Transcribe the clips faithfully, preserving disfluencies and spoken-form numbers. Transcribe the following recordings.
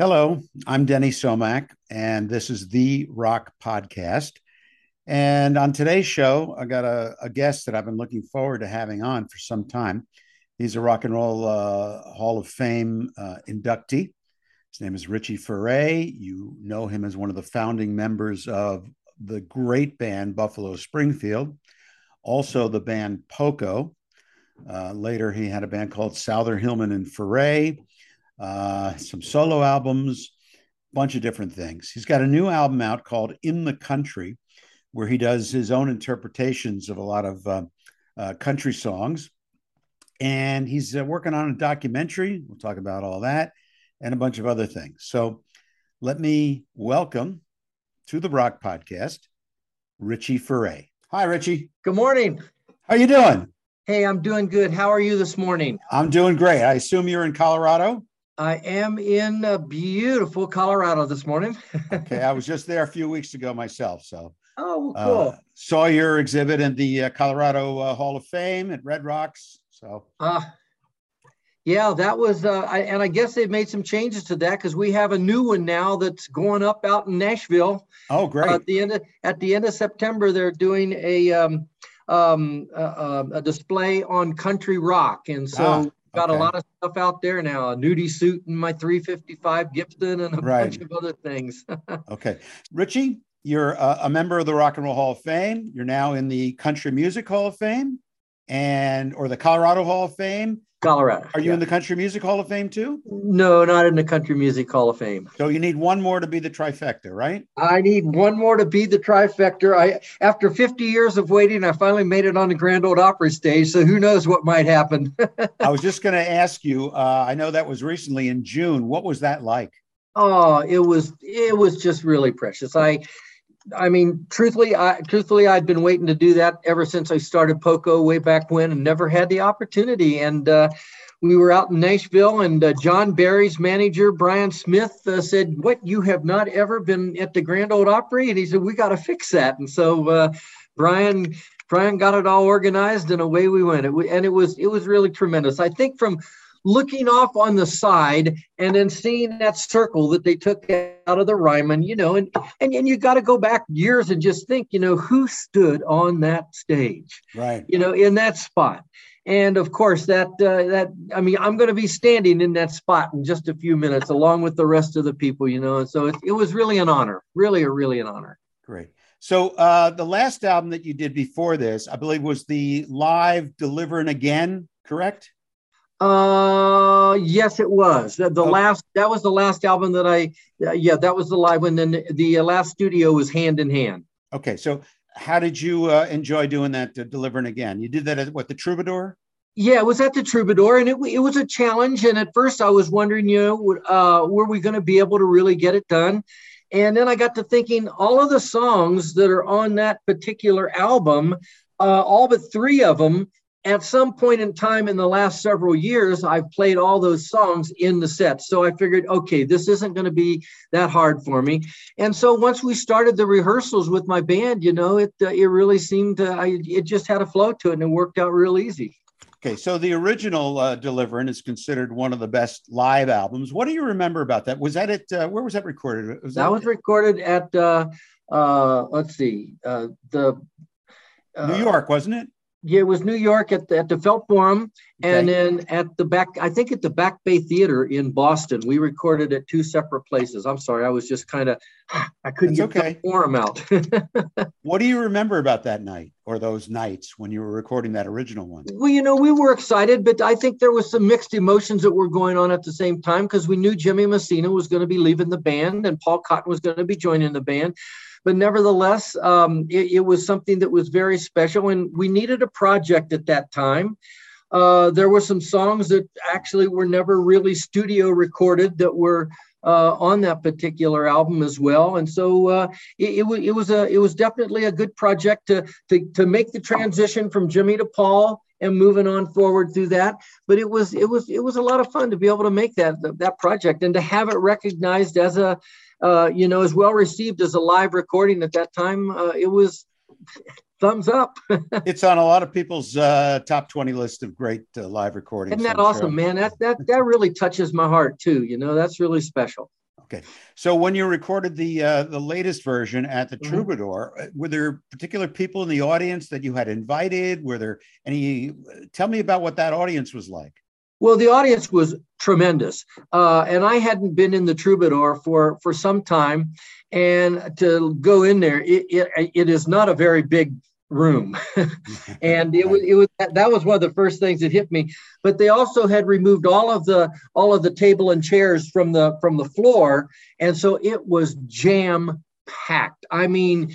Hello, I'm Denny Somach, and this is The Rock Podcast. And on today's show, I got a, a guest that I've been looking forward to having on for some time. He's a Rock and Roll uh, Hall of Fame uh, inductee. His name is Richie Furay. You know him as one of the founding members of the great band Buffalo Springfield, also the band Poco. Uh, later, he had a band called Souther-Hillman-Furay. Uh, some solo albums, a bunch of different things. He's got a new album out called In the Country, where he does his own interpretations of a lot of uh, uh, country songs. And he's uh, working on a documentary. We'll talk about all that and a bunch of other things. So let me welcome to the Rock Podcast, Richie Furay. Hi, Richie. Good morning. How are you doing? Hey, I'm doing good. How are you this morning? I'm doing great. I assume you're in Colorado? I am in uh, beautiful Colorado this morning. Okay, I was just there a few weeks ago myself. So, oh, cool. Uh, saw your exhibit in the uh, Colorado uh, Hall of Fame at Red Rocks. So, uh, yeah, that was, uh, I, and I guess they've made some changes to that because we have a new one now that's going up out in Nashville. Oh, great! Uh, at the end of, at the end of September, they're doing a um, um, uh, a display on country rock, and so. Ah. Got okay. A lot of stuff out there now, a nudie suit and my three fifty-five Gibson and a right. bunch of other things. Okay. Richie, you're a, a member of the Rock and Roll Hall of Fame. You're now in the Country Music Hall of Fame and or the Colorado Hall of Fame. Colorado. Are you yeah. in the Country Music Hall of Fame too? No, not in the Country Music Hall of Fame. So you need one more to be the trifecta, right? I need one more to be the trifecta. I, after fifty years of waiting, I finally made it on the Grand Ole Opry stage. So who knows what might happen? I was just going to ask you. Uh, I know that was recently in June. What was that like? Oh, it was it was just really precious. I. I mean, truthfully, I, truthfully, I've been waiting to do that ever since I started Poco way back when and never had the opportunity. And uh, we were out in Nashville and uh, John Barry's manager, Brian Smith, uh, said, what, you have not ever been at the Grand Ole Opry? And he said, we got to fix that. And so uh, Brian Brian got it all organized and away we went. It, and it was it was really tremendous. I think from looking off on the side and then seeing that circle that they took out of the Ryman, you know, and, and, and you got to go back years and just think, you know, who stood on that stage, right? You know, in that spot. And of course that, uh, that, I mean, I'm going to be standing in that spot in just a few minutes, along with the rest of the people, you know, and so it, it was really an honor, really, really an honor. Great. So uh, the last album that you did before this, I believe was the live Deliverin' Again, correct? Uh, yes, it was the, the okay. last, that was the last album that I, uh, yeah, that was the live one. Then the, the last studio was Hand in Hand. Okay. So how did you uh, enjoy doing that to Deliverin' Again? You did that at what, the Troubadour? Yeah, it was at the Troubadour and it, it was a challenge. And at first I was wondering, you know, uh, were we going to be able to really get it done? And then I got to thinking all of the songs that are on that particular album, uh, all but three of them, at some point in time in the last several years, I've played all those songs in the set. So I figured, okay, this isn't going to be that hard for me. And so once we started the rehearsals with my band, you know, it uh, it really seemed, uh, I, it just had a flow to it and it worked out real easy. Okay, so the original uh, Deliverin' is considered one of the best live albums. What do you remember about that? Was that at, uh, where was that recorded? Was that, that was recorded at, uh, uh, let's see, uh, the- uh, New York, wasn't it? Yeah, it was New York at the, at the Felt Forum, and okay. then at the back, I think at the Back Bay Theater in Boston. We recorded at two separate places. I'm sorry, I was just kind of, I couldn't That's get okay. the forum out. What do you remember about that night or those nights when you were recording that original one? Well, you know, we were excited, but I think there was some mixed emotions that were going on at the same time because we knew Jimmy Messina was going to be leaving the band and Paul Cotton was going to be joining the band. But nevertheless, um, it, it was something that was very special, and we needed a project at that time. Uh, there were some songs that actually were never really studio recorded that were uh, on that particular album as well, and so uh, it, it, w- it was a it was definitely a good project to to to make the transition from Jimmy to Paul and moving on forward through that. But it was it was it was a lot of fun to be able to make that that project and to have it recognized as a Uh, you know, as well received as a live recording at that time. Uh, it was thumbs up. It's on a lot of people's uh, top twenty list of great uh, live recordings. Isn't that awesome, man? That that that really touches my heart too. You know, that's really special. Okay. So when you recorded the uh, the latest version at the mm-hmm. Troubadour, were there particular people in the audience that you had invited? Were there any? Tell me about what that audience was like. Well, the audience was tremendous. Uh, and I hadn't been in the Troubadour for, for some time. And to go in there, it, it, it is not a very big room. And it was, it was, that was one of the first things that hit me. But they also had removed all of the, all of the table and chairs from the, from the floor. And so it was jam packed. I mean,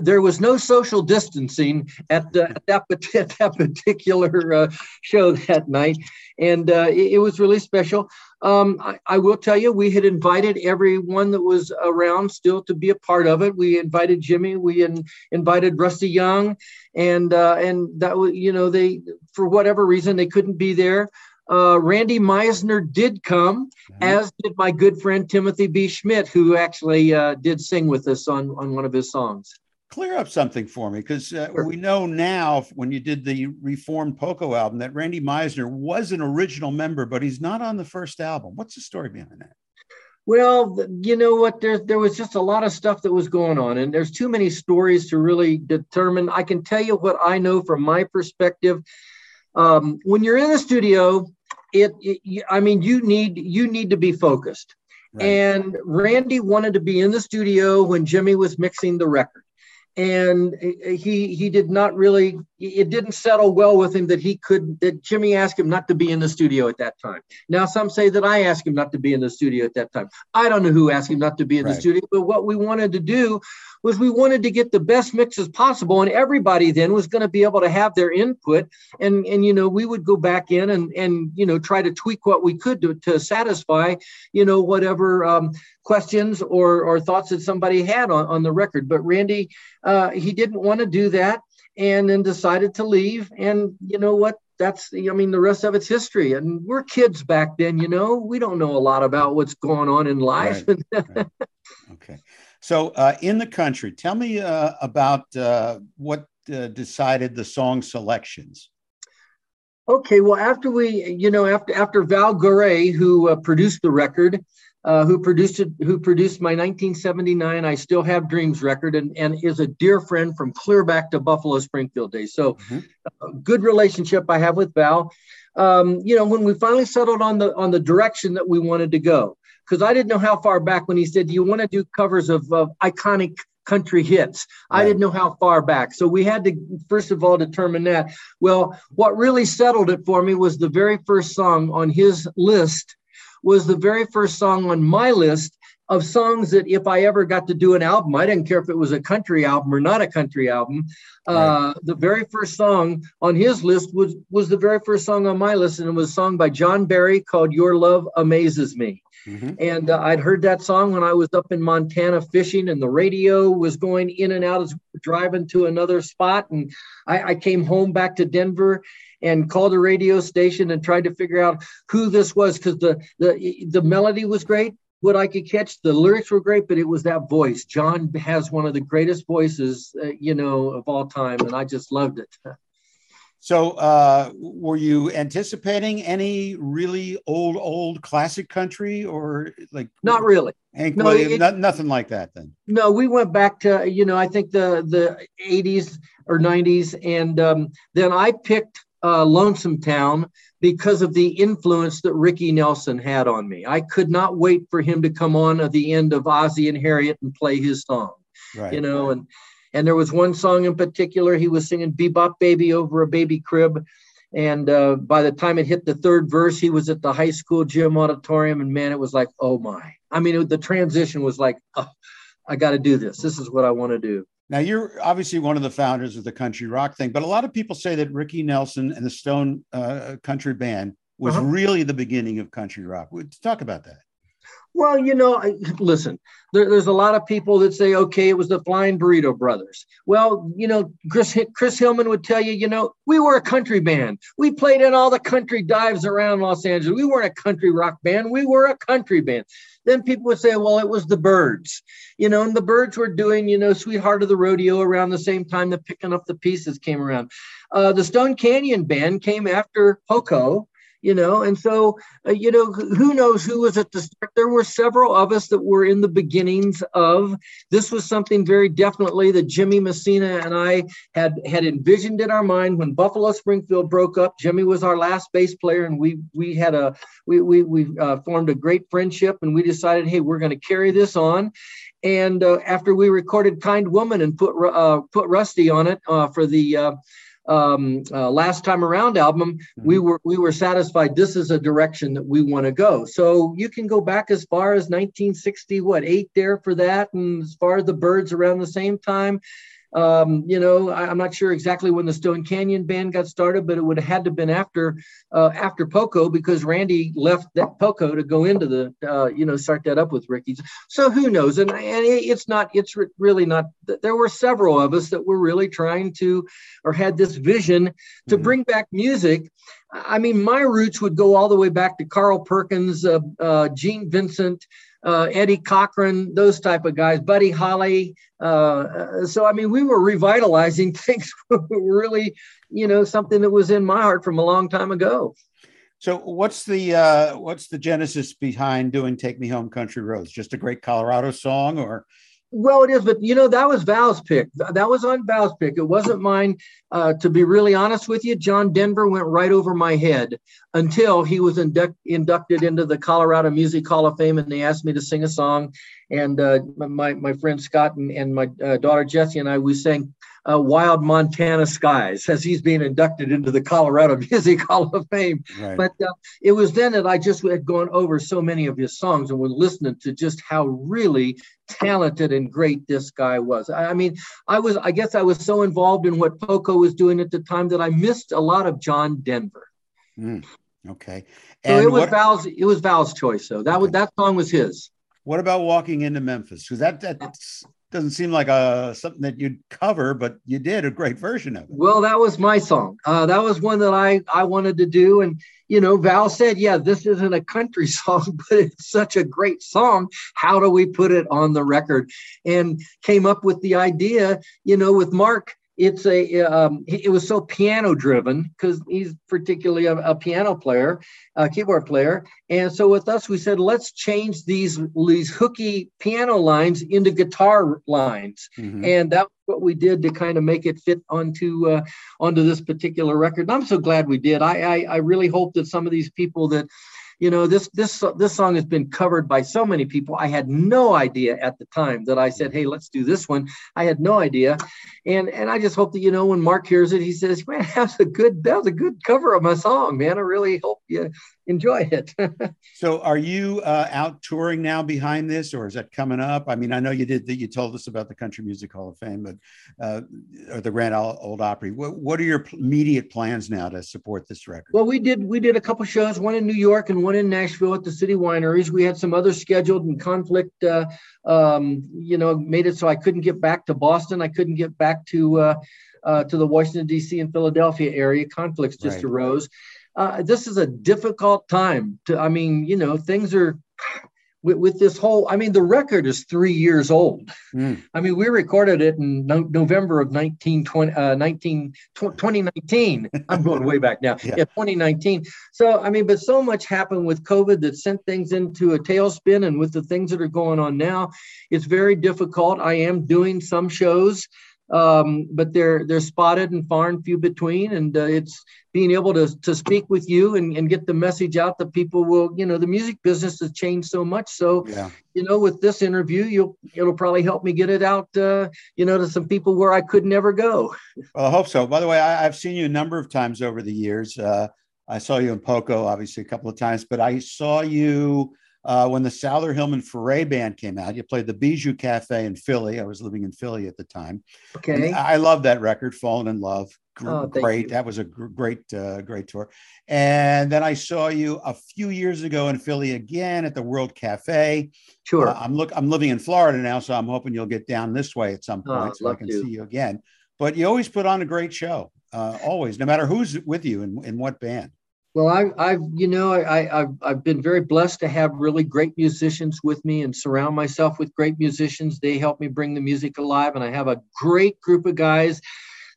there was no social distancing at, the, at, that, at that particular uh, show that night, and uh, it, it was really special. Um, I, I will tell you, we had invited everyone that was around still to be a part of it. We invited Jimmy, we in, invited Rusty Young, and uh, and that was, you know, they, for whatever reason, they couldn't be there. Uh, Randy Meisner did come, mm-hmm. as did my good friend Timothy B. Schmidt, who actually uh, did sing with us on, on one of his songs. Clear up something for me, because uh, sure. we know now when you did the reformed Poco album that Randy Meisner was an original member, but he's not on the first album. What's the story behind that? Well, you know what, there, there was just a lot of stuff that was going on, and there's too many stories to really determine. I can tell you what I know from my perspective. Um, when you're in the studio, It, it, I mean, you need you need to be focused. Right. And Randy wanted to be in the studio when Jimmy was mixing the record. And he he did not really, it didn't settle well with him that he could, that Jimmy asked him not to be in the studio at that time. Now, some say that I asked him not to be in the studio at that time. I don't know who asked him not to be in right. the studio, but what we wanted to do was we wanted to get the best mixes possible, and everybody then was going to be able to have their input. And, and you know, we would go back in and, and you know, try to tweak what we could to, to satisfy, you know, whatever um, questions or, or thoughts that somebody had on, on the record. But Randy, uh, he didn't want to do that, and then decided to leave. And you know what? That's, I mean, the rest of it's history. And we're kids back then, you know, we don't know a lot about what's going on in life. Right, right. Okay. So uh, In the Country, tell me uh, about uh, what uh, decided the song selections. Okay. Well, after we, you know, after, after Val Garay, who uh, produced the record, Uh, who produced it, who produced my nineteen seventy-nine I Still Have Dreams record, and, and is a dear friend from clear back to Buffalo Springfield days. So mm-hmm. uh, good relationship I have with Val. Um, you know, when we finally settled on the on the direction that we wanted to go, because I didn't know how far back when he said, do you want to do covers of, of iconic country hits? Right. I didn't know how far back. So we had to, first of all, determine that. Well, what really settled it for me was the very first song on his list was the very first song on my list of songs that if I ever got to do an album, I didn't care if it was a country album or not a country album. Uh, right. The very first song on his list was, was the very first song on my list. And it was a song by John Barry called Your Love Amazes Me. Mm-hmm. And uh, I'd heard that song when I was up in Montana fishing, and the radio was going in and out as we were driving to another spot. And I, I came home back to Denver and called the radio station and tried to figure out who this was, because the, the, the melody was great, what I could catch, the lyrics were great, but it was that voice. John has one of the greatest voices, uh, you know, of all time, and I just loved it. So uh, were you anticipating any really old, old classic country, or like? Not really. Hank no, Williams, it, no, nothing like that then? No, we went back to, you know, I think the, the eighties or nineties. And um, then I picked uh, Lonesome Town because of the influence that Ricky Nelson had on me. I could not wait for him to come on at the end of Ozzie and Harriet and play his song, right. you know, and And there was one song in particular, he was singing Bebop Baby Over a Baby Crib. And uh, by the time it hit the third verse, he was at the high school gym auditorium. And man, it was like, oh my. I mean, it, the transition was like, oh, I got to do this. This is what I want to do. Now, you're obviously one of the founders of the country rock thing, but a lot of people say that Ricky Nelson and the Stone uh, Country Band was uh-huh. really the beginning of country rock. Let's talk about that. Well, you know, I, listen, there, there's a lot of people that say, okay, it was the Flying Burrito Brothers. Well, you know, Chris, Chris Hillman would tell you, you know, we were a country band. We played in all the country dives around Los Angeles. We weren't a country rock band. We were a country band. Then people would say, well, it was the Byrds, you know, and the Byrds were doing, you know, Sweetheart of the Rodeo around the same time that Picking Up the Pieces came around. Uh, the Stone Canyon Band came after Poco. you know. And so, uh, you know, who knows who was at the start. There were several of us that were in the beginnings of, this was something very definitely that Jimmy Messina and I had, had envisioned in our mind when Buffalo Springfield broke up. Jimmy was our last bass player, and we, we had a, we, we, we uh, formed a great friendship, and we decided, hey, we're going to carry this on. And uh, after we recorded Kind Woman and put uh, put Rusty on it uh, for the uh, um, uh, Last Time Around album, we were we were satisfied this is a direction that we want to go. So you can go back as far as nineteen sixty, what, eight there for that, and as far as the Byrds around the same time. Um, you know, I, I'm not sure exactly when the Stone Canyon Band got started, but it would have had to have been after uh, after Poco, because Randy left that Poco to go into the, uh, you know, start that up with Ricky. So who knows? And, and it's not, it's really not, there were several of us that were really trying to, or had this vision to mm-hmm. bring back music. I mean, my roots would go all the way back to Carl Perkins, uh, uh, Gene Vincent, Uh, Eddie Cochran, those type of guys, Buddy Holly. Uh, so, I mean, we were revitalizing things, really, you know, something that was in my heart from a long time ago. So what's the uh, what's the genesis behind doing Take Me Home Country Roads? Just a great Colorado song, or? Well, it is, but, you know, that was Val's pick. That was on Val's pick. It wasn't mine. Uh, to be really honest with you, John Denver went right over my head until he was induct- inducted into the Colorado Music Hall of Fame, and they asked me to sing a song. And uh, my, my friend Scott and, and my uh, daughter Jessie and I, we sang uh, Wild Montana Skies as he's being inducted into the Colorado Music Hall of Fame. Right. But uh, it was then that I just had gone over so many of his songs and was listening to just how really talented and great this guy was. I, I mean, I was, I guess I was so involved in what Poco was doing at the time that I missed a lot of John Denver. Mm, okay. And so it was what, Val's, it was Val's choice. So that okay. was, that song was his. What about Walking into Memphis? Because that that doesn't seem like a, something that you'd cover, but you did a great version of it. Well, that was my song. Uh, that was one that I, I wanted to do. And, you know, Val said, yeah, this isn't a country song, but it's such a great song. How do we put it on the record? And came up with the idea, you know, with Mark. It's a, um, it was so piano driven because he's particularly a, a piano player, a keyboard player. And so with us, we said, let's change these, these hooky piano lines into guitar lines. Mm-hmm. And that was what we did to kind of make it fit onto, uh, onto this particular record. And I'm so glad we did. I, I, I really hope that some of these people that, you know, this, this, this song has been covered by so many people. I had no idea at the time that I said, hey, let's do this one. I had no idea. And, and I just hope that, you know, when Mark hears it, he says, man, that was a good, that was a good cover of my song, man. I really hope you enjoy it. So are you uh, out touring now behind this, or is that coming up? I mean, I know you did that. You told us about the Country Music Hall of Fame, but uh, or the Grand Ole Opry. What, what are your immediate plans now to support this record? Well, we did, we did a couple shows, one in New York and one in Nashville at the City Wineries. We had some other scheduled, and conflict, uh, um, you know, made it so I couldn't get back to Boston. I couldn't get back to uh, uh, to the Washington, D C and Philadelphia area. Conflicts just right. arose. Uh, this is a difficult time to, I mean, you know, things are with, with this whole, I mean, the record is three years old. Mm. I mean, we recorded it in no, November of nineteen twenty, uh, nineteen, tw- twenty nineteen. I'm going way back now. Yeah. yeah, twenty nineteen. So, I mean, but so much happened with COVID that sent things into a tailspin. And with the things that are going on now, it's very difficult. I am doing some shows. Um, but they're they're spotted and far and few between, and uh, it's being able to to speak with you and, and get the message out that people will, you know, the music business has changed so much. So, yeah. you know, with this interview, you'll it'll probably help me get it out, uh, you know, to some people where I could never go. Well, I hope so. By the way, I, I've seen you a number of times over the years. Uh, I saw you in Poco, obviously, a couple of times, but I saw you uh, when the Souther-Hillman-Furay Band came out. You played the Bijou Cafe in Philly. I was living in Philly at the time. Okay. And I love that record, Fallen in Love. Gr- oh, great. You. That was a gr- great, uh, great tour. And then I saw you a few years ago in Philly again at the World Cafe. Sure. Uh, I'm look. I'm living in Florida now, so I'm hoping you'll get down this way at some point oh, so I can you. see you again. But you always put on a great show, uh, always, no matter who's with you and in what band. Well, I, I've, you know, I, I've, I've been very blessed to have really great musicians with me and surround myself with great musicians. They help me bring the music alive. And I have a great group of guys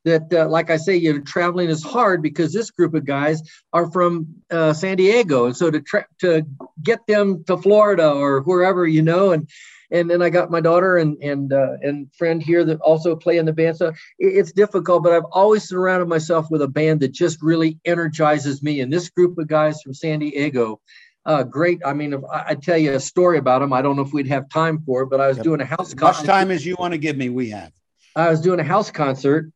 that, uh, like I say, you know, traveling is hard because this group of guys are from uh, San Diego. And so to tra- to get them to Florida or wherever, you know, and and then I got my daughter and and uh, and friend here that also play in the band. So it, it's difficult, but I've always surrounded myself with a band that just really energizes me. And this group of guys from San Diego, uh, great. I mean, if I, I tell you a story about them, I don't know if we'd have time for it, but I was yep. doing a house concert. As much time as you want to give me, we have. I was doing a house concert.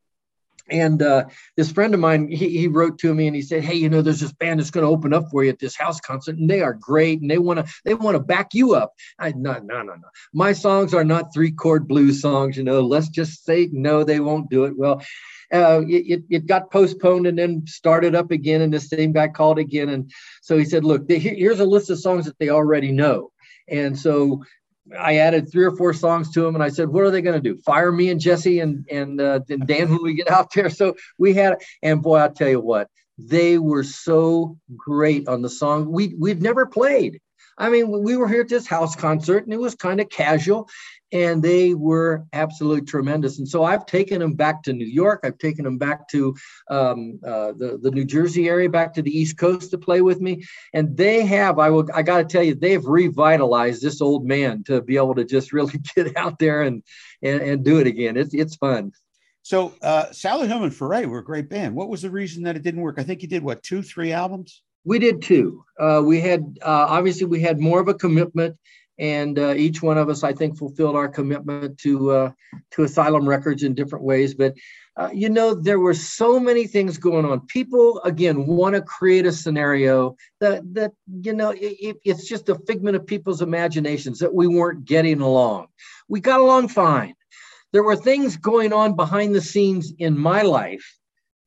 And uh, this friend of mine, he, he wrote to me and he said, hey, you know, there's this band that's going to open up for you at this house concert, and they are great, and they want to they want to back you up. I no, no, no, no. My songs are not three chord blues songs, you know. Let's just say no, they won't do it. Well, uh, it, it it got postponed and then started up again, and the same guy called again, and so he said, look, they, here's a list of songs that they already know, and so I added three or four songs to them, and I said, what are they going to do? Fire me and Jesse and and, uh, and Dan when we get out there. So we had, and boy, I'll tell you what, they were so great on the song. We, we've never played. I mean, we were here at this house concert, and it was kind of casual, and they were absolutely tremendous. And so I've taken them back to New York. I've taken them back to um, uh, the, the New Jersey area, back to the East Coast to play with me. And they have, I will, I got to tell you, they've revitalized this old man to be able to just really get out there and and, and do it again. It's it's fun. So uh, Souther-Hillman-Furay were a great band. What was the reason that it didn't work? I think you did, what, two, three albums? We did two. Uh, we had, uh, obviously, we had more of a commitment. And uh, each one of us, I think, fulfilled our commitment to uh, to Asylum Records in different ways. But, uh, you know, there were so many things going on. People, again, want to create a scenario that, that you know, it, it's just a figment of people's imaginations that we weren't getting along. We got along fine. There were things going on behind the scenes in my life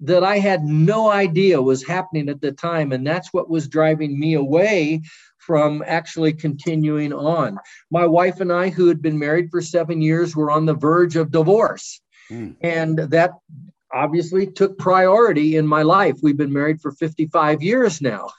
that I had no idea was happening at the time. And that's what was driving me away from actually continuing on. My wife and I, who had been married for seven years, were on the verge of divorce. Mm. And that obviously took priority in my life. We've been married for fifty-five years now.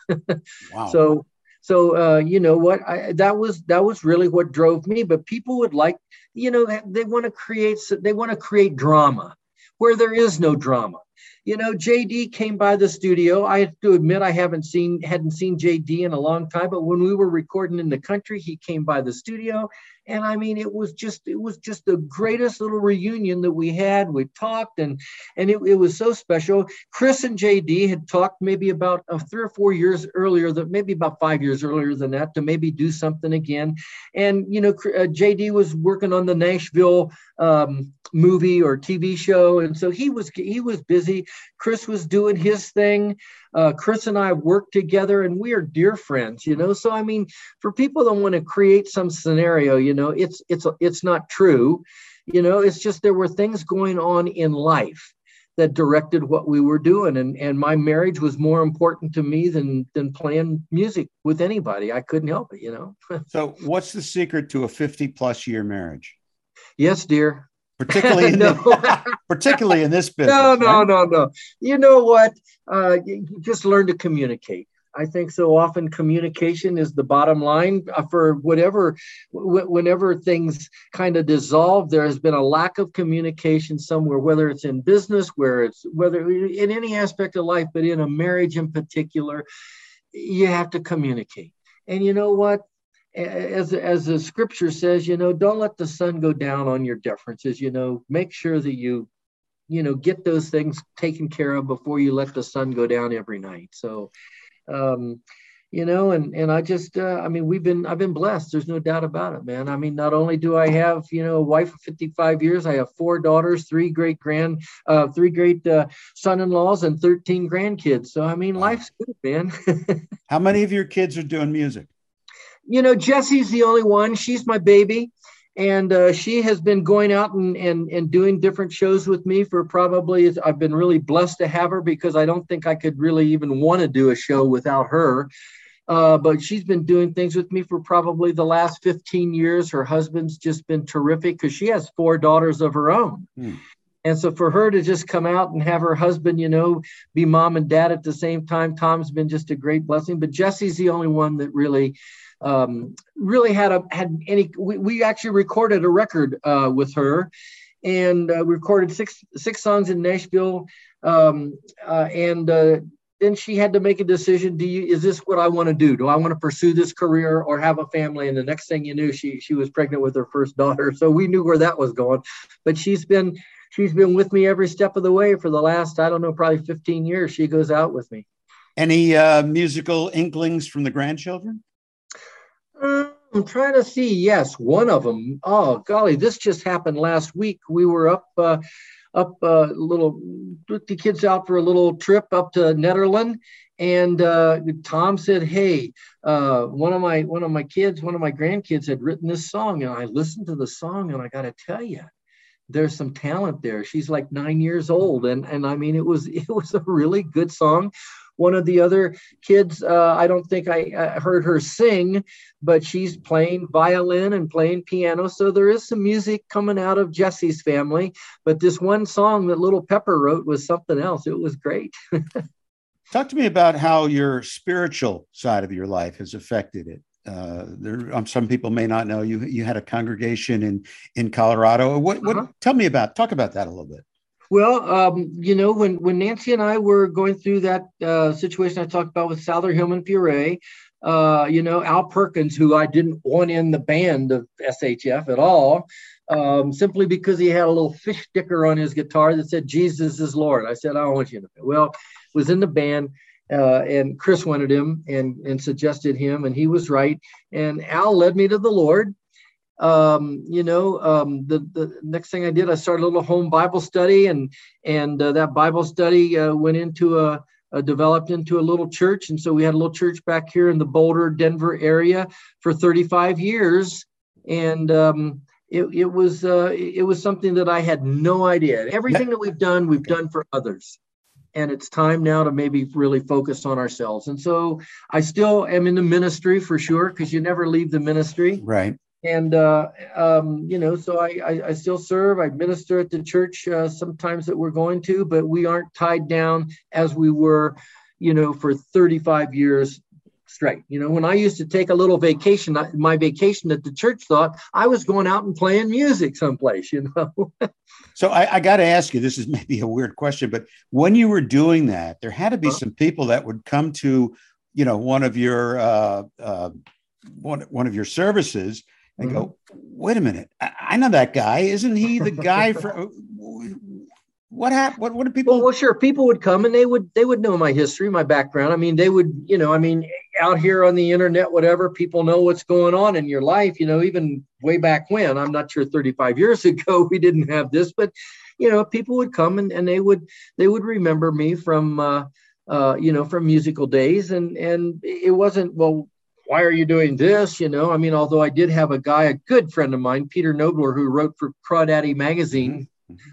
Wow. So, so uh, you know what, I, that was that was really what drove me. But people would like, you know, they want to create, they want to create drama where there is no drama. You know, J D came by the studio. I have to admit, I haven't seen, hadn't seen J D in a long time, but when we were recording In the Country, he came by the studio. And I mean, it was just, it was just the greatest little reunion that we had. We talked and, and it, it was so special. Chris and J D had talked maybe about uh, three or four years earlier, that maybe about five years earlier than that, to maybe do something again. And, you know, uh, J D was working on the Nashville um, movie or T V show. And so he was, he was busy. Chris was doing his thing. Uh, Chris and I worked together, and we are dear friends, you know? So, I mean, for people that want to create some scenario, you know, it's, it's, it's not true. You know, it's just, there were things going on in life that directed what we were doing. And, and my marriage was more important to me than, than playing music with anybody. I couldn't help it, you know? So what's the secret to a fifty plus year marriage? Yes, dear. Particularly in, no. the, particularly in this business. No, no, right? no, no. You know what? Uh, you just learn to communicate. I think so often communication is the bottom line for whatever, wh- whenever things kind of dissolve, there has been a lack of communication somewhere, whether it's in business, where it's, whether in any aspect of life, but in a marriage in particular, you have to communicate. And you know what? As, as the scripture says, you know, don't let the sun go down on your differences, you know, make sure that you, you know, get those things taken care of before you let the sun go down every night. So, um, you know, and, and I just, uh, I mean, we've been, I've been blessed. There's no doubt about it, man. I mean, not only do I have, you know, a wife of fifty-five years, I have four daughters, three great grand, uh, three great uh, son-in-laws and thirteen grandkids. So, I mean, life's good, man. How many of your kids are doing music? You know, Jessie's the only one. She's my baby. And uh, she has been going out and, and, and doing different shows with me for probably, I've been really blessed to have her because I don't think I could really even want to do a show without her. Uh, but she's been doing things with me for probably the last fifteen years. Her husband's just been terrific because she has four daughters of her own. Mm. And so for her to just come out and have her husband, you know, be mom and dad at the same time, Tom's been just a great blessing. But Jessie's the only one that really... Um, really had a had any. We, we actually recorded a record uh, with her, and uh, we recorded six six songs in Nashville. Um, uh, and uh, then she had to make a decision: Do you is this what I want to do? Do I want to pursue this career or have a family? And the next thing you knew, she she was pregnant with her first daughter. So we knew where that was going. But she's been she's been with me every step of the way for the last, I don't know, probably fifteen years. She goes out with me. Any uh, musical inklings from the grandchildren? Uh, I'm trying to see. Yes, one of them. Oh, golly, this just happened last week. We were up, uh, up a uh, little, took the kids out for a little trip up to Nederland, and uh, Tom said, "Hey, uh, one of my one of my kids, one of my grandkids had written this song," and I listened to the song, and I got to tell you, there's some talent there. She's like nine years old, and and I mean, it was it was a really good song. One of the other kids, uh, I don't think I uh, heard her sing, but she's playing violin and playing piano. So there is some music coming out of Jesse's family. But this one song that Little Pepper wrote was something else. It was great. Talk to me about how your spiritual side of your life has affected it. Uh, there, um, some people may not know you. You had a congregation in in Colorado. What? What? Uh-huh. Tell me about. Talk about that a little bit. Well, um, you know, when, when Nancy and I were going through that uh, situation I talked about with Souther-Hillman-Furay, uh, you know, Al Perkins, who I didn't want in the band of S H F at all, um, simply because he had a little fish sticker on his guitar that said, "Jesus is Lord." I said, "I don't want you in the band." Well, was in the band. Uh, and Chris wanted him and, and suggested him, and he was right. And Al led me to the Lord. Um, you know, um, the, the next thing I did, I started a little home Bible study, and, and, uh, that Bible study, uh, went into a, a, developed into a little church. And so we had a little church back here in the Boulder, Denver area for thirty-five years. And, um, it, it was, uh, it was something that I had no idea. Everything that we've done, we've done for others. And it's time now to maybe really focus on ourselves. And so I still am in the ministry for sure, 'cause you never leave the ministry. Right. And, uh, um, you know, so I, I, I still serve. I minister at the church uh, sometimes that we're going to, but we aren't tied down as we were, you know, for thirty-five years straight. You know, when I used to take a little vacation, I, my vacation at the church thought I was going out and playing music someplace, you know. So I, I got to ask you, this is maybe a weird question, but when you were doing that, there had to be huh? some people that would come to, you know, one of your uh, uh, one, one of your services and go, "Wait a minute, I, I know that guy. Isn't he the guy from what happened? What, what do people?" Well, well, sure. People would come and they would, they would know my history, my background. I mean, they would, you know, I mean, out here on the internet, whatever, people know what's going on in your life, you know, even way back when, I'm not sure thirty-five years ago, we didn't have this, but you know, people would come and, and they would, they would remember me from, uh, uh, you know, from musical days. And, and it wasn't, well, why are you doing this? You know, I mean, although I did have a guy, a good friend of mine, Peter Nobler, who wrote for Crawdaddy magazine.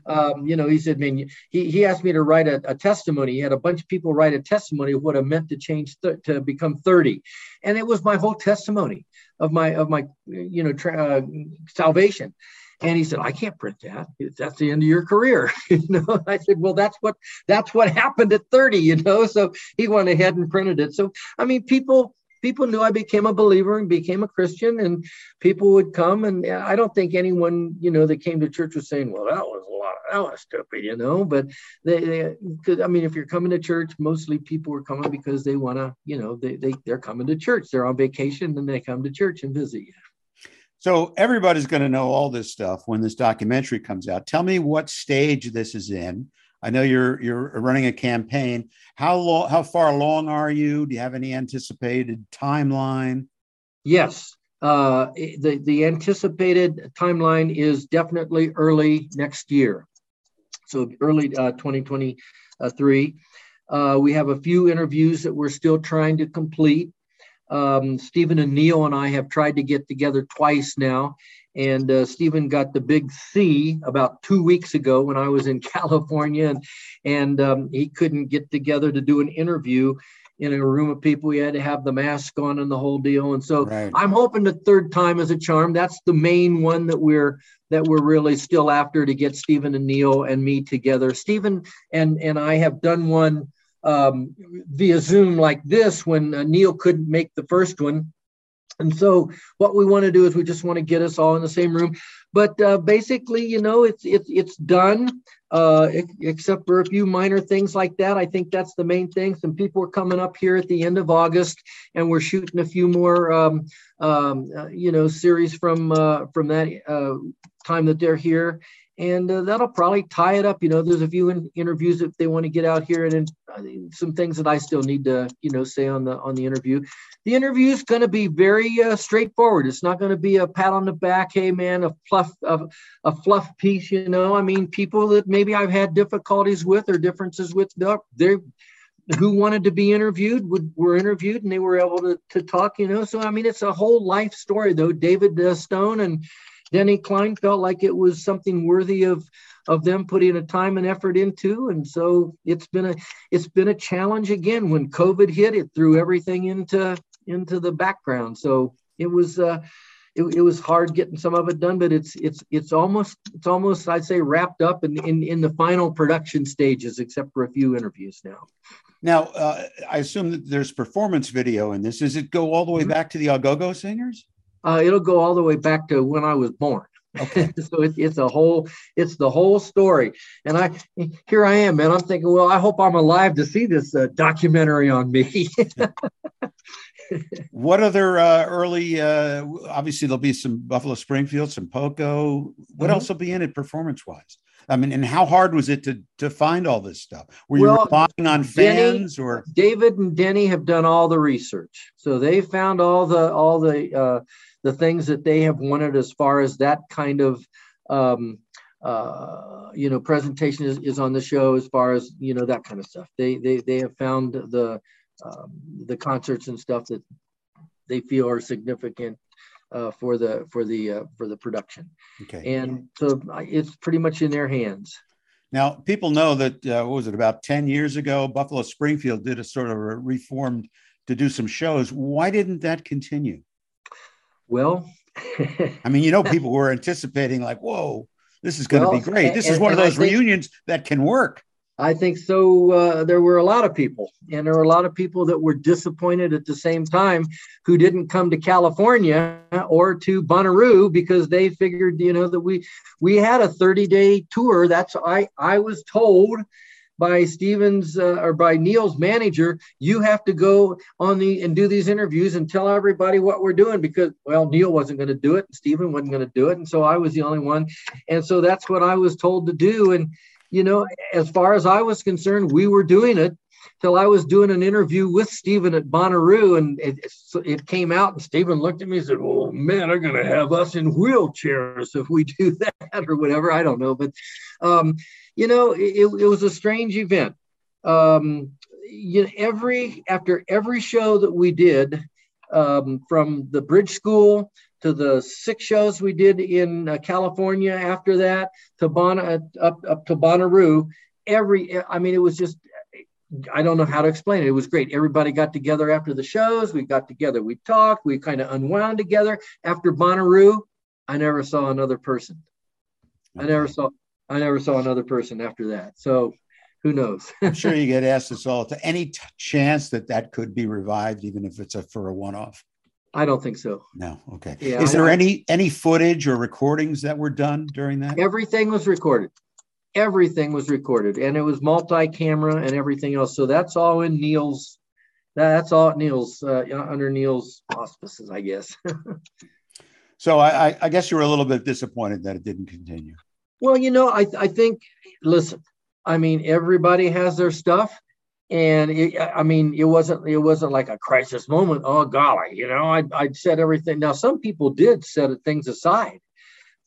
Um, you know, he said, man, he, he asked me to write a, a testimony. He had a bunch of people write a testimony of what it meant to change th- to become thirty. And it was my whole testimony of my, of my, you know, tra- uh, salvation. And he said, "I can't print that. That's the end of your career." You know, I said, "Well, that's what, that's what happened at thirty, you know?" So he went ahead and printed it. So, I mean, people, People knew I became a believer and became a Christian, and people would come. And I don't think anyone, you know, that came to church was saying, "Well, that was a lot, that was stupid," you know, but they, they could, I mean, if you're coming to church, mostly people are coming because they want to, you know, they, they, they're coming to church, they're on vacation and they come to church and visit you. So everybody's going to know all this stuff when this documentary comes out. Tell me what stage this is in. I know you're you're running a campaign. How long? How far along are you? Do you have any anticipated timeline? Yes, uh, the the anticipated timeline is definitely early next year, so early uh, twenty twenty-three. Uh, we have a few interviews that we're still trying to complete. Um, Stephen and Neil and I have tried to get together twice now. And uh, Stephen got the big C about two weeks ago when I was in California, and, and um, he couldn't get together to do an interview in a room of people. He had to have the mask on and the whole deal. And so right. I'm hoping the third time is a charm. That's the main one that we're that we're really still after, to get Stephen and Neil and me together. Stephen and, and I have done one um, via Zoom like this when uh, Neil couldn't make the first one. And so what we want to do is we just want to get us all in the same room. But uh, basically, you know, it's it's it's done, uh, except for a few minor things like that. I think that's the main thing. Some people are coming up here at the end of August, and we're shooting a few more, um, um, uh, you know, series from uh, from that uh, time that they're here. And uh, that'll probably tie it up. You know, there's a few in interviews that they want to get out here, and, and uh, some things that I still need to, you know, say on the on the interview. The interview is going to be very uh, straightforward. It's not going to be a pat on the back, hey man, a fluff, a, a fluff piece. You know, I mean, people that maybe I've had difficulties with or differences with, they who wanted to be interviewed would, were interviewed, and they were able to to talk. You know, so I mean, it's a whole life story though. David uh, Stone and Denny Klein felt like it was something worthy of, of them putting a time and effort into. And so it's been a, it's been a challenge again. When COVID hit, it threw everything into, into the background. So it was, uh, it, it was hard getting some of it done, but it's, it's, it's almost, it's almost, I'd say, wrapped up in, in, in the final production stages, except for a few interviews now. Now, uh, I assume that there's performance video in this. Does it go all the way mm-hmm. back to the A Go-Go Singers? Uh, it'll go all the way back to when I was born. Okay. So it, it's a whole, it's the whole story. And I, here I am, man, I'm thinking, well, I hope I'm alive to see this uh, documentary on me. What other uh, early, uh, obviously there'll be some Buffalo Springfield, some Poco. What mm-hmm. else will be in it performance wise? I mean, and how hard was it to, to find all this stuff? Were you well, relying on fans Denny, or? David and Denny have done all the research. So they found all the, all the, uh, the things that they have wanted as far as that kind of, um, uh, you know, presentation is, is on the show, as far as, you know, that kind of stuff. They they they have found the um, the concerts and stuff that they feel are significant uh, for the for the uh, for the production. Okay, and so it's pretty much in their hands. Now, people know that uh, what was it, about ten years ago, Buffalo Springfield did a sort of a reformed to do some shows. Why didn't that continue? Well, I mean, you know, people were anticipating like, whoa, this is going to well, be great. This and, is one of those think, reunions that can work. I think so. Uh, there were a lot of people, and there were a lot of people that were disappointed at the same time, who didn't come to California or to Bonnaroo because they figured, you know, that we we had a thirty day tour. That's I I was told by Stephen's uh, or by Neil's manager, you have to go on the and do these interviews and tell everybody what we're doing, because, well, Neil wasn't going to do it, and Stephen wasn't going to do it, and so I was the only one, and so that's what I was told to do. And you know, as far as I was concerned, we were doing it till I was doing an interview with Stephen at Bonnaroo, and it, it came out, and Stephen looked at me and said, "Oh man, they're going to have us in wheelchairs if we do that," or whatever. I don't know, but. Um, You know, it, it was a strange event. Um, you know, every after every show that we did, um, from the Bridge School to the six shows we did in uh, California after that, to Bon uh, up up to Bonnaroo, every I mean, it was just I don't know how to explain it. It was great. Everybody got together after the shows. We got together. We talked. We kind of unwound together. After Bonnaroo, I never saw another person. I never saw. I never saw another person after that. So who knows? I'm sure you get asked this all. To any t- chance that that could be revived, even if it's a, for a one-off? I don't think so. No. Okay. Yeah, Is I there don't... any any footage or recordings that were done during that? Everything was recorded. Everything was recorded. And it was multi-camera and everything else. So that's all in Neil's, that's all at Neil's, uh, under Neil's auspices, I guess. So I, I, I guess you were a little bit disappointed that it didn't continue. Well, you know, I I think, listen, I mean, everybody has their stuff, and it, I mean, it wasn't it wasn't like a crisis moment. Oh, golly, you know, I I set everything. Now, some people did set things aside,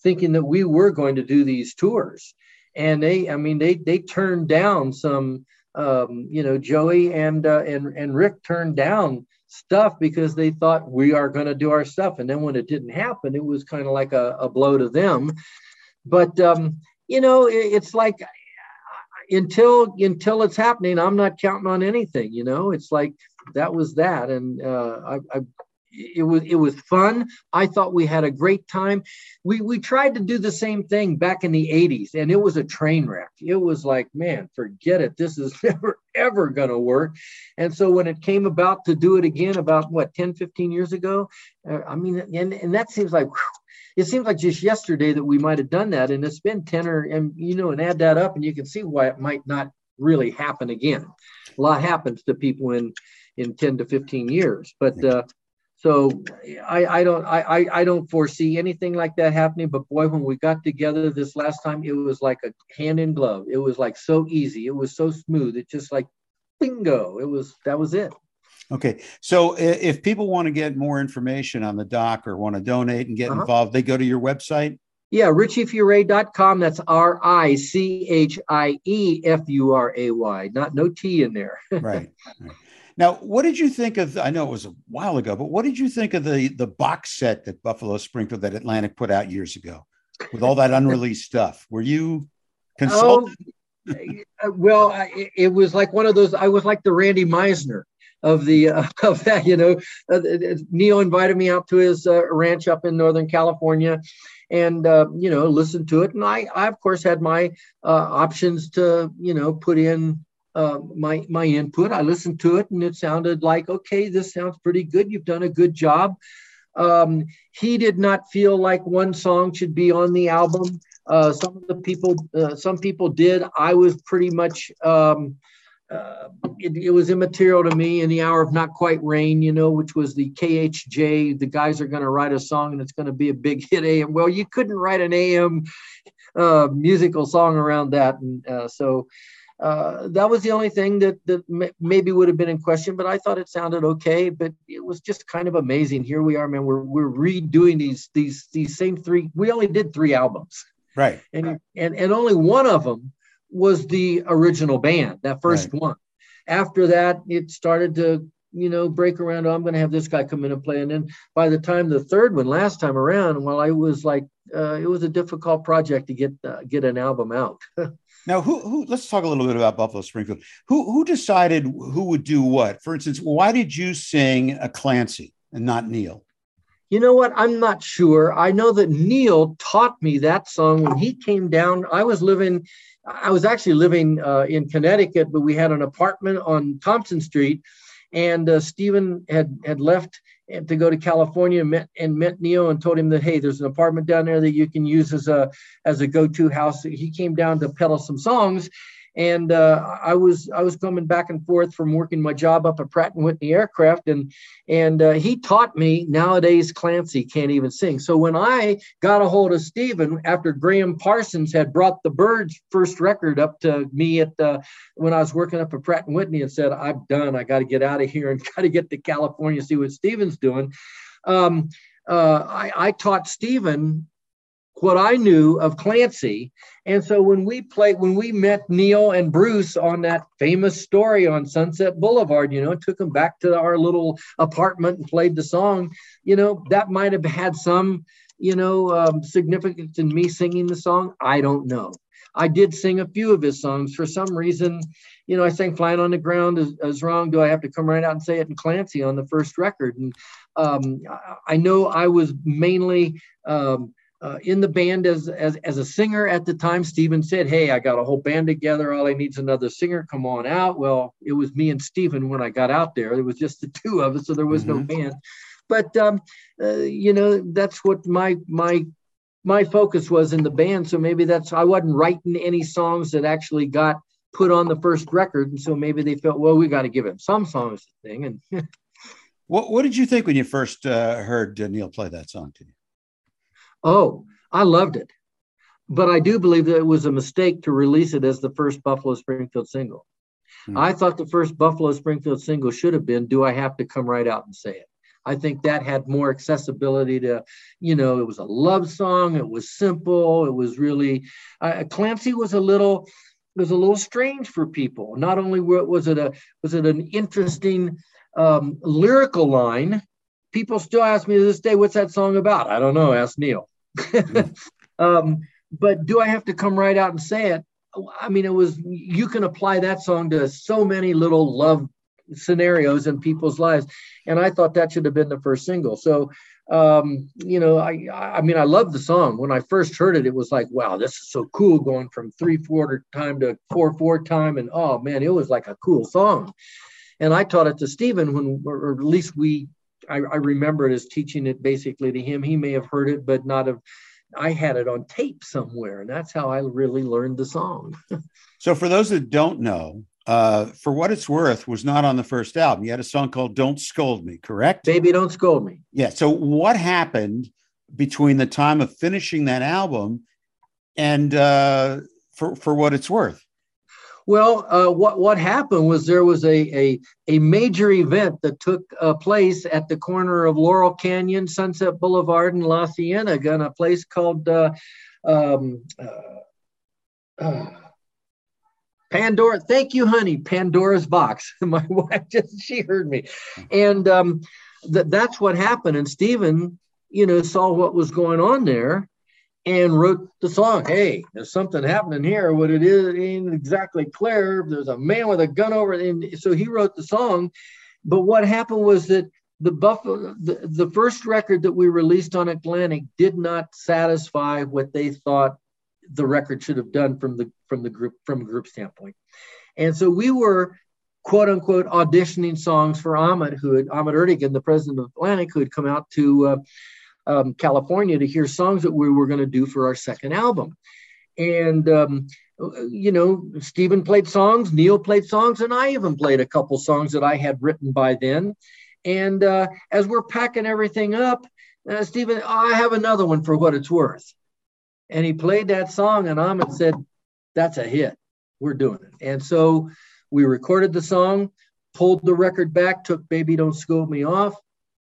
thinking that we were going to do these tours, and they, I mean, they they turned down some, um, you know, Joey and uh, and and Rick turned down stuff because they thought we are going to do our stuff, and then when it didn't happen, it was kind of like a, a blow to them. But, um, you know, it's like until until it's happening, I'm not counting on anything. You know, it's like that was that. And uh, I, I it was it was fun. I thought we had a great time. We we tried to do the same thing back in the eighties, and it was a train wreck. It was like, man, forget it. This is never, ever going to work. And so when it came about to do it again about, what, ten, fifteen years ago? Uh, I mean, and, and that seems like, it seems like just yesterday that we might have done that, and it's been ten or, and you know, and add that up, and you can see why it might not really happen again. A lot happens to people in in ten to fifteen years, but uh, so I, I don't I I don't foresee anything like that happening. But boy, when we got together this last time, it was like a hand in glove. It was like so easy. It was so smooth. It just like bingo. It was that was it. Okay, so if people want to get more information on the doc or want to donate and get uh-huh. involved, they go to your website. Yeah, richie furay dot com. That's R I C H I E F U R A Y. Not no T in there. Right. Right. Now, what did you think of, I know it was a while ago, but what did you think of the, the box set that Buffalo Springfield, that Atlantic put out years ago with all that unreleased stuff? Were you consulted? Oh, well, I, it was like one of those, I was like the Randy Meisner of the uh, of that, you know. Uh, Neil invited me out to his uh, ranch up in Northern California, and uh, you know, listened to it. And I, I of course had my uh, options to, you know, put in uh, my my input. I listened to it, and it sounded like, okay, this sounds pretty good. You've done a good job. Um, he did not feel like one song should be on the album. Uh, some of the people, uh, some people did. I was pretty much. Um, Uh, it, it was immaterial to me. In the hour of Not Quite Rain, you know, which was the K H J, the guys are going to write a song and it's going to be a big hit A M. Well, you couldn't write an A M uh, musical song around that. And uh, so uh, that was the only thing that, that m- maybe would have been in question, but I thought it sounded okay. But it was just kind of amazing. Here we are, man, we're, we're redoing these, these, these same three. We only did three albums. Right. And, and, and only one of them was the original band, that first right. one. After that, it started to, you know, break around. Oh, I'm going to have this guy come in and play. And then by the time the third one, last time around, well, I was like, uh, it was a difficult project to get uh, get an album out. Now, who, who? Let's talk a little bit about Buffalo Springfield. Who who decided who would do what? For instance, why did you sing a Clancy and not Neil? You know what? I'm not sure. I know that Neil taught me that song when he came down. I was living, I was actually living uh, in Connecticut, but we had an apartment on Thompson Street, and uh, Stephen had had left to go to California and met, and met Neil and told him that, hey, there's an apartment down there that you can use as a as a go-to house. He came down to pedal some songs. And uh, I was I was coming back and forth from working my job up at Pratt and Whitney Aircraft, and and uh, he taught me. Nowadays, Clancy can't even sing. So when I got a hold of Stephen after Graham Parsons had brought the Byrds' first record up to me at the, when I was working up at Pratt and Whitney, and said, "I'm done. I got to get out of here and got to get to California, see what Stephen's doing." Um, uh, I, I taught Stephen what I knew of Clancy. And so when we played, when we met Neil and Bruce on that famous story on Sunset Boulevard, you know, took them back to our little apartment and played the song, you know, that might have had some, you know, um, significance in me singing the song. I don't know. I did sing a few of his songs. For some reason, you know, I sang Flying on the Ground is, is Wrong. Do I Have to Come Right Out and Say It? And Clancy on the first record. And um, I know I was mainly, um, Uh, in the band as, as as a singer at the time. Stephen said, hey, I got a whole band together. All I need is another singer. Come on out. Well, it was me and Stephen when I got out there. It was just the two of us, so there was mm-hmm. no band. But, um, uh, you know, that's what my my my focus was in the band. So maybe that's, I wasn't writing any songs that actually got put on the first record. And so maybe they felt, well, we got to give him some songs to sing. And what, what did you think when you first uh, heard uh, Neil play that song to you? Oh, I loved it. But I do believe that it was a mistake to release it as the first Buffalo Springfield single. Mm-hmm. I thought the first Buffalo Springfield single should have been, Do I Have to Come Right Out and Say It? I think that had more accessibility to, you know, it was a love song. It was simple. It was really, uh, Clancy was a little, it was a little strange for people. Not only was it a, was it an interesting um, lyrical line. People still ask me to this day, what's that song about? I don't know. Ask Neil. um, but Do I Have to Come Right Out and Say It? I mean, it was, you can apply that song to so many little love scenarios in people's lives. And I thought that should have been the first single. So, um, you know, I, I mean, I love the song. When I first heard it, it was like, wow, this is so cool, going from three quarter time to four four time. And oh man, it was like a cool song. And I taught it to Stephen when, or at least we, I, I remember it as teaching it basically to him. He may have heard it, but not have. I had it on tape somewhere, and that's how I really learned the song. So for those that don't know, uh, For What It's Worth was not on the first album. You had a song called Don't Scold Me, correct? Baby, Don't Scold Me. Yeah. So what happened between the time of finishing that album and uh, for, for What It's Worth? Well, uh, what, what happened was there was a, a, a major event that took uh, place at the corner of Laurel Canyon, Sunset Boulevard, and La Cienega, in a place called uh, um, uh, uh, Pandora. Thank you, honey. Pandora's Box. My wife just, she heard me. And um, th- that's what happened. And Stephen, you know, saw what was going on there and wrote the song. Hey, there's something happening here. What it is, it ain't exactly clear. There's a man with a gun over it. And so he wrote the song. But what happened was that the Buffalo, the, the first record that we released on Atlantic did not satisfy what they thought the record should have done from the from the group from a group standpoint. And so we were, quote unquote, auditioning songs for Ahmet, who had, Ahmet Ertegun, the president of Atlantic, who had come out to Uh, Um, California to hear songs that we were going to do for our second album. And, um, you know, Stephen played songs, Neil played songs, and I even played a couple songs that I had written by then. And uh, as we're packing everything up, uh, Stephen, oh, I have another one for what it's worth. And he played that song, and Ahmet said, that's a hit. We're doing it. And so we recorded the song, pulled the record back, took Baby Don't Scold Me off,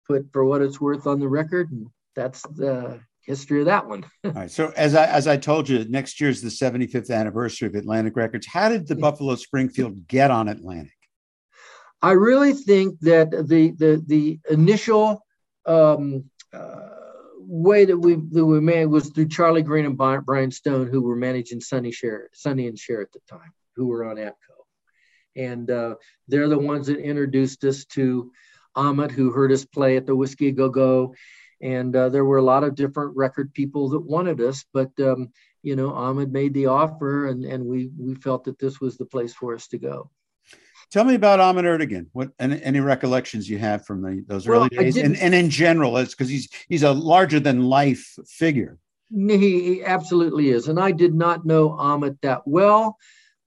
put For What It's Worth on the record, and that's the history of that one. All right. So as I as I told you, next year's the seventy-fifth anniversary of Atlantic Records. How did the Buffalo Springfield get on Atlantic? I really think that the the the initial um, uh, way that we that we made was through Charlie Green and Brian Stone, who were managing Sonny Cher, Sonny and Cher at the time, who were on Atco, and uh, they're the ones that introduced us to Ahmet, who heard us play at the Whiskey A Go-Go. And uh, there were a lot of different record people that wanted us, but, um, you know, Ahmet made the offer, and, and we we felt that this was the place for us to go. Tell me about Ahmet Ertegun. What any, any recollections you have from the, those well, early days and, and in general, it's because he's he's a larger than life figure. He, he absolutely is. And I did not know Ahmet that well,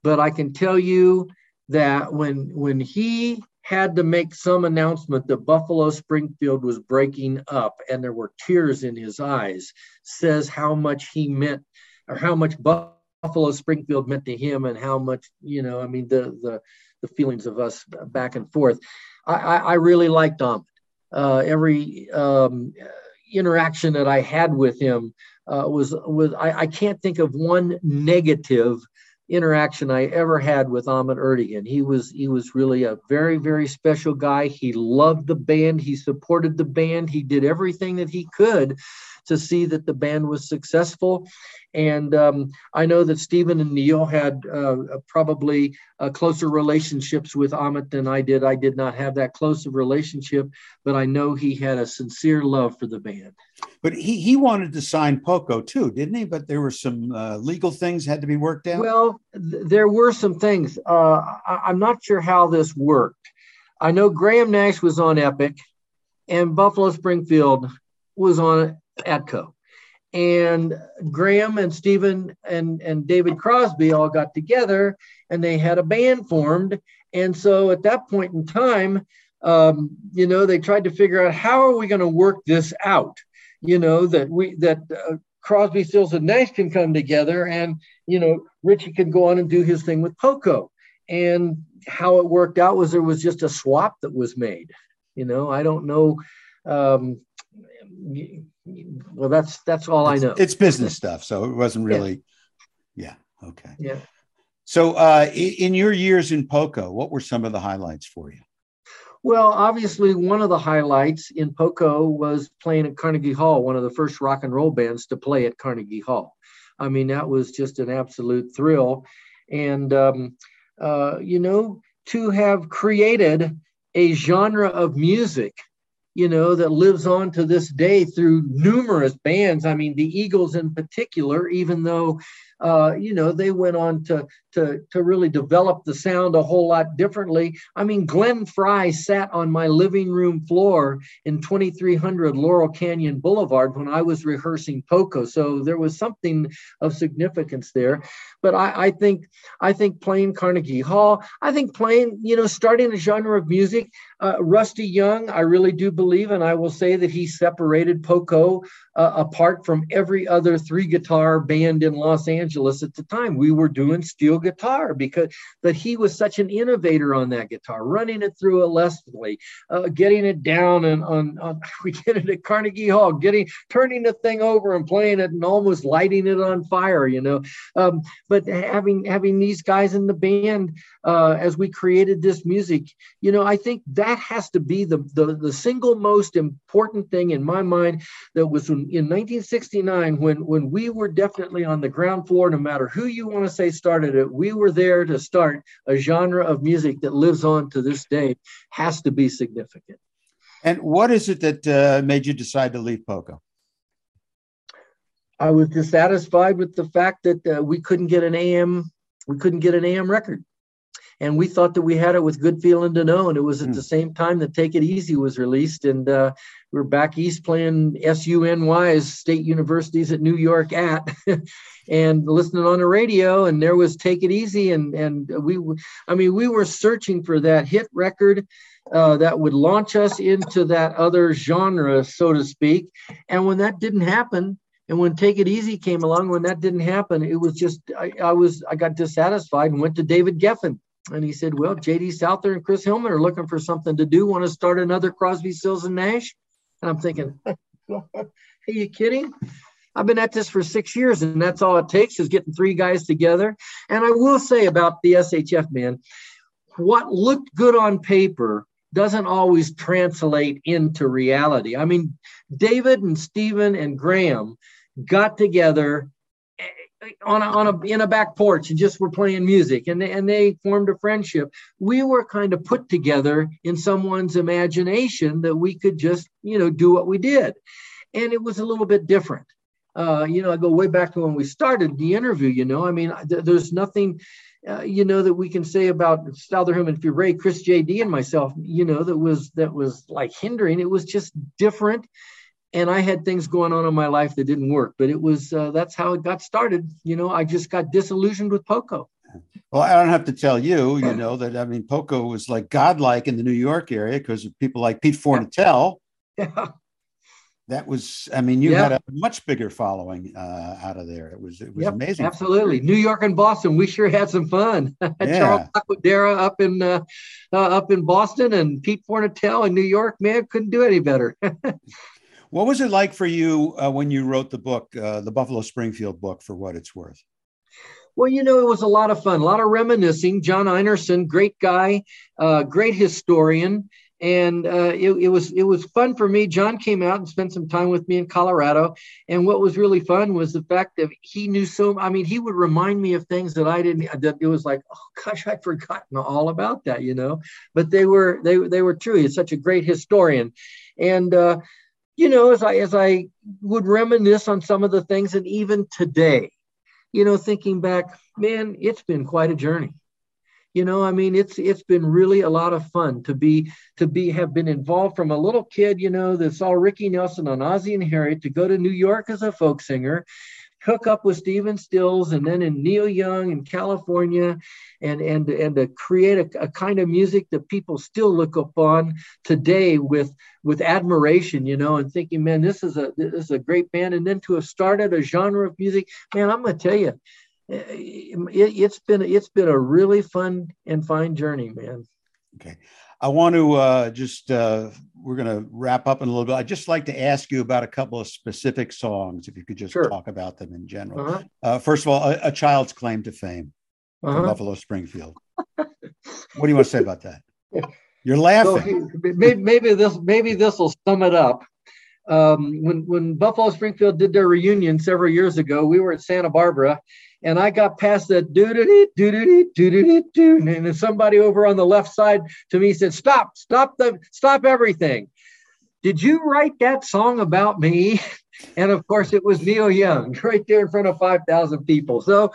but I can tell you that when when he had to make some announcement that Buffalo Springfield was breaking up, and there were tears in his eyes, says how much he meant, or how much Buffalo Springfield meant to him, and how much, you know, I mean, the the, the feelings of us back and forth. I, I, I really liked Ahmet. Uh, every um, interaction that I had with him uh, was, was I, I can't think of one negative interaction I ever had with Ahmet Ertegun. He was he was really a very, very special guy. He loved the band. He supported the band. He did everything that he could to see that the band was successful. And um, I know that Stephen and Neil had uh, probably uh, closer relationships with Ahmet than I did. I did not have that close of relationship, but I know he had a sincere love for the band. But he he wanted to sign Poco too, didn't he? But there were some uh, legal things had to be worked out. Well, th- there were some things. Uh, I- I'm not sure how this worked. I know Graham Nash was on Epic, and Buffalo Springfield was on Atco. And Graham and Stephen and, and David Crosby all got together, and they had a band formed. And so at that point in time, um, you know, they tried to figure out, how are we going to work this out? You know, that we, that uh, Crosby, Stills, and Nash can come together, and, you know, Richie can go on and do his thing with Poco. And how it worked out was there was just a swap that was made. You know, I don't know. Um, well, that's that's all it's, I know. It's business stuff, so it wasn't really. Yeah. yeah okay. Yeah. So, uh, in your years in Poco, what were some of the highlights for you? Well, obviously, one of the highlights in Poco was playing at Carnegie Hall, one of the first rock and roll bands to play at Carnegie Hall. I mean, that was just an absolute thrill. And, um, uh, you know, to have created a genre of music, you know, that lives on to this day through numerous bands. I mean, the Eagles in particular, even though, uh, you know, they went on to, to, to really develop the sound a whole lot differently. I mean, Glenn Frey sat on my living room floor in twenty-three hundred Laurel Canyon Boulevard when I was rehearsing Poco. So there was something of significance there. But I, I think I think playing Carnegie Hall, I think playing, you know, starting a genre of music, uh, Rusty Young, I really do believe, and I will say that he separated Poco uh, apart from every other three guitar band in Los Angeles at the time. We were doing steel guitar because that he was such an innovator on that guitar, running it through a Leslie, uh, getting it down and on, on we get it at Carnegie Hall, getting turning the thing over and playing it and almost lighting it on fire, you know. Um, But having having these guys in the band uh, as we created this music, you know, I think that has to be the, the, the single most important thing in my mind. That was in, in nineteen sixty-nine when, when we were definitely on the ground floor, no matter who you want to say started it, we were there to start a genre of music that lives on to this day. Has to be significant. And what is it that uh, made you decide to leave Poco? I was dissatisfied with the fact that uh, we couldn't get an A M, we couldn't get an A M record. And we thought that we had it with Good Feeling to Know. And it was at mm. the same time that Take It Easy was released. And uh, we were back east playing S U N Ys, state universities at New York at, and listening on the radio. And there was Take It Easy. And, and we, I mean, we were searching for that hit record uh, that would launch us into that other genre, so to speak. And when that didn't happen, and when Take It Easy came along, when that didn't happen, it was just, I, I was, I got dissatisfied and went to David Geffen. And he said, well, J D. Souther and Chris Hillman are looking for something to do. Want to start another Crosby, Stills, and Nash? And I'm thinking, are you kidding? I've been at this for six years, and that's all it takes is getting three guys together. And I will say about the S H F, man, what looked good on paper doesn't always translate into reality. I mean, David and Stephen and Graham got together on a, on a in a back porch and just were playing music, and they, and they formed a friendship. We were kind of put together in someone's imagination that we could just, you know, do what we did, and it was a little bit different. Uh, you know, I go way back to when we started the interview. You know, I mean, th- there's nothing. Uh, you know, that we can say about Souther-Hillman-Furay, Chris J D and myself, you know, that was that was like hindering. It was just different. And I had things going on in my life that didn't work. But it was uh, that's how it got started. You know, I just got disillusioned with Poco. Well, I don't have to tell you, you know, that, I mean, Poco was like godlike in the New York area because of people like Pete Fornatel. Yeah. That was, I mean, you yep. had a much bigger following uh, out of there. It was it was yep, amazing. Absolutely. New York and Boston, we sure had some fun. Yeah. Charles Acquadera up in uh, uh, up in Boston and Pete Fornatel in New York, man, couldn't do any better. What was it like for you uh, when you wrote the book, uh, the Buffalo Springfield book, For What It's Worth? Well, you know, it was a lot of fun, a lot of reminiscing. John Einerson, great guy, uh, great historian. And uh, it, it was it was fun for me. John came out and spent some time with me in Colorado. And what was really fun was the fact that he knew so, I mean, he would remind me of things that I didn't, that it was like, oh gosh, I'd forgotten all about that, you know, but they were, they, they were true. He's such a great historian. And, uh, you know, as I, as I would reminisce on some of the things, and even today, you know, thinking back, man, it's been quite a journey. You know, I mean, it's it's been really a lot of fun to be to be have been involved from a little kid, you know, that saw Ricky Nelson on Ozzie and Harriet, to go to New York as a folk singer, hook up with Stephen Stills, and then in Neil Young in California, and and and to create a, a kind of music that people still look upon today with with admiration, you know, and thinking, man, this is a this is a great band, and then to have started a genre of music, man, I'm gonna tell you. It, it's been it's been a really fun and fine journey, man. Okay, I want to uh, just uh, we're going to wrap up in a little bit. I'd just like to ask you about a couple of specific songs, if you could just sure. talk about them in general. Uh-huh. Uh, first of all, a, a Child's Claim to Fame, uh-huh. from Buffalo Springfield. What do you want to say about that? You're laughing. So, maybe, maybe this maybe this will sum it up. Um, when, when Buffalo Springfield did their reunion several years ago, we were at Santa Barbara, and I got past that doo-doo-doo, doo-doo-doo, doo-doo-doo, doo, and then somebody over on the left side to me said, stop, stop the, stop everything. Did you write that song about me? And of course it was Neil Young right there in front of five thousand people. So,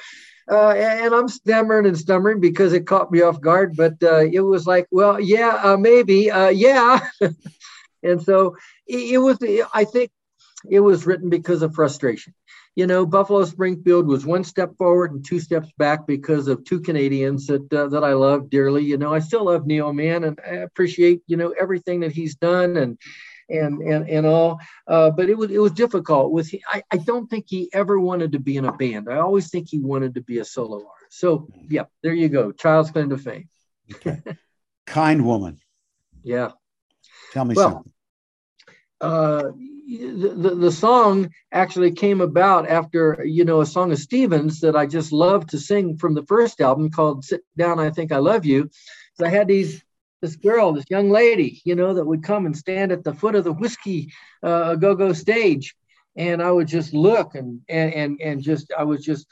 uh, and I'm stammering and stammering because it caught me off guard, but uh, it was like, well, yeah, uh, maybe, uh, yeah. And so it was, I think it was written because of frustration. You know, Buffalo Springfield was one step forward and two steps back because of two Canadians that uh, that I love dearly. You know, I still love Neil, man, and I appreciate, you know, everything that he's done and and and and all. Uh, but it was it was difficult. With I, I don't think he ever wanted to be in a band. I always think he wanted to be a solo artist. So, yeah, there you go. Child's claim to fame. Okay. Kind Woman. Yeah. Tell me well, something. Uh, the, the song actually came about after, you know, a song of Stephen's that I just loved to sing from the first album called Sit Down, I Think I Love You. So I had these, this girl, this young lady, you know, that would come and stand at the foot of the Whiskey uh, Go-Go stage. And I would just look and, and, and, and just, I was just,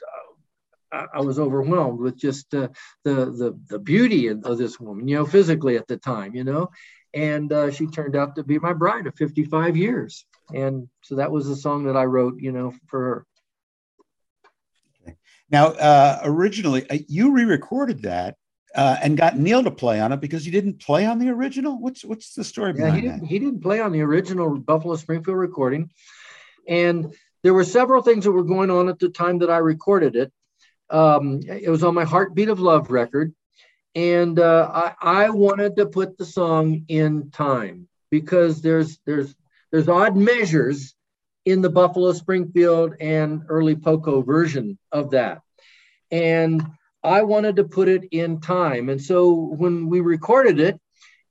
uh, I was overwhelmed with just uh, the, the, the beauty of this woman, you know, physically at the time, you know. And uh, she turned out to be my bride of fifty-five years. And so that was the song that I wrote, you know, for her. Okay. Now, uh, originally, uh, you re-recorded that uh, and got Neil to play on it because you didn't play on the original. What's what's the story behind yeah, he didn't, that? He didn't play on the original Buffalo Springfield recording. And there were several things that were going on at the time that I recorded it. Um, it was on my Heartbeat of Love record. And uh, I, I wanted to put the song in time because there's there's there's odd measures in the Buffalo Springfield and early Poco version of that. And I wanted to put it in time. And so when we recorded it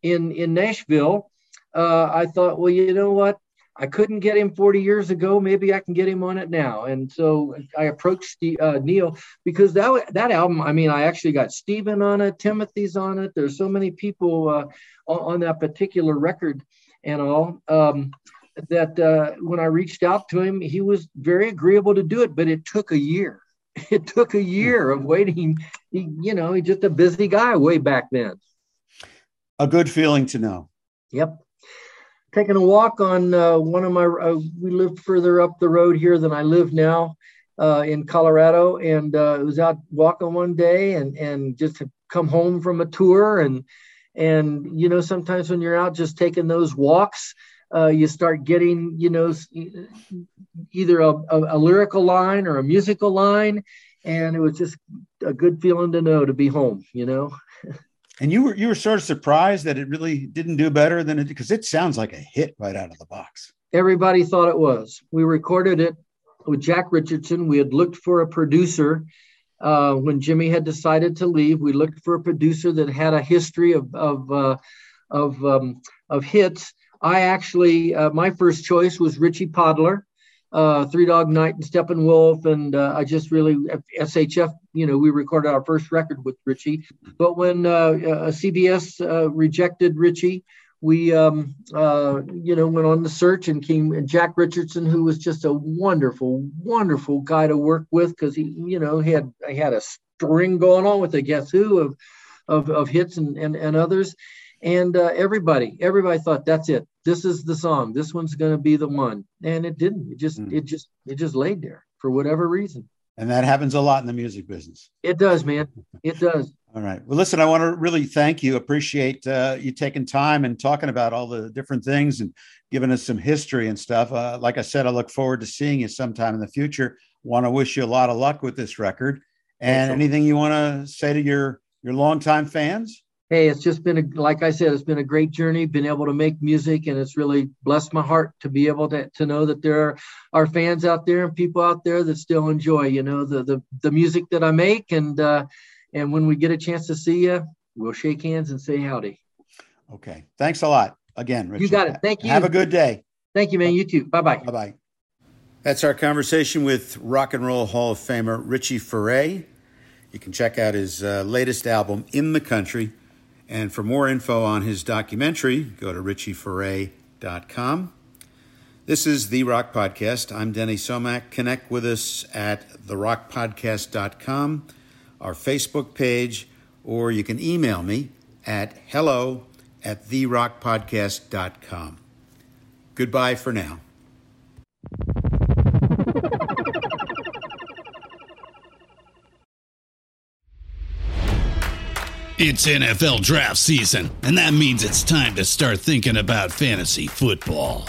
in, in Nashville, uh, I thought, well, you know what? I couldn't get him forty years ago. Maybe I can get him on it now. And so I approached the, uh, Neil because that that album, I mean, I actually got Stephen on it, Timothy's on it. There's so many people uh, on, on that particular record and all um, that uh, when I reached out to him, he was very agreeable to do it, but it took a year. It took a year of waiting. He, you know, he's just a busy guy way back then. A good feeling to know. Yep. Taking a walk on uh, one of my, uh, we lived further up the road here than I live now uh, in Colorado. And uh, I was out walking one day and, and just had come home from a tour. And, and, you know, sometimes when you're out just taking those walks, uh, you start getting, you know, either a, a, a lyrical line or a musical line. And it was just a good feeling to know to be home, you know. And you were you were sort of surprised that it really didn't do better than it, because it sounds like a hit right out of the box. Everybody thought it was. We recorded it with Jack Richardson. We had looked for a producer uh, when Jimmy had decided to leave. We looked for a producer that had a history of of uh, of um, of hits. I actually uh, my first choice was Richie Podler, uh, Three Dog Night and Steppenwolf, and uh, I just really S H F. You know, we recorded our first record with Richie, but when uh, uh, C B S uh, rejected Richie, we, um, uh, you know, went on the search and came and Jack Richardson, who was just a wonderful, wonderful guy to work with because he, you know, he had he had a string going on with the Guess Who of of, of hits and, and, and others. And uh, everybody, everybody thought that's it. This is the song. This one's going to be the one. And it didn't. It just mm. it just it just laid there for whatever reason. And that happens a lot in the music business. It does, man. It does. All right. Well, listen, I want to really thank you. Appreciate uh, you taking time and talking about all the different things and giving us some history and stuff. Uh, like I said, I look forward to seeing you sometime in the future. Want to wish you a lot of luck with this record. And awesome. Anything you want to say to your, your longtime fans? Hey, it's just been, a, like I said, it's been a great journey, been able to make music, and it's really blessed my heart to be able to, to know that there are fans out there and people out there that still enjoy, you know, the the, the music that I make. And, uh, and when we get a chance to see you, we'll shake hands and say howdy. Okay. Thanks a lot. Again, Richard. You got it. Thank you. Have a good day. Thank you, man. You too. Bye-bye. Bye-bye. That's our conversation with Rock and Roll Hall of Famer Richie Furay. You can check out his uh, latest album, In the Country. And for more info on his documentary, go to richie furay dot com. This is The Rock Podcast. I'm Denny Somach. Connect with us at the rock podcast dot com, our Facebook page, or you can email me at hello at the rock podcast dot com. Goodbye for now. It's N F L draft season, and that means it's time to start thinking about fantasy football.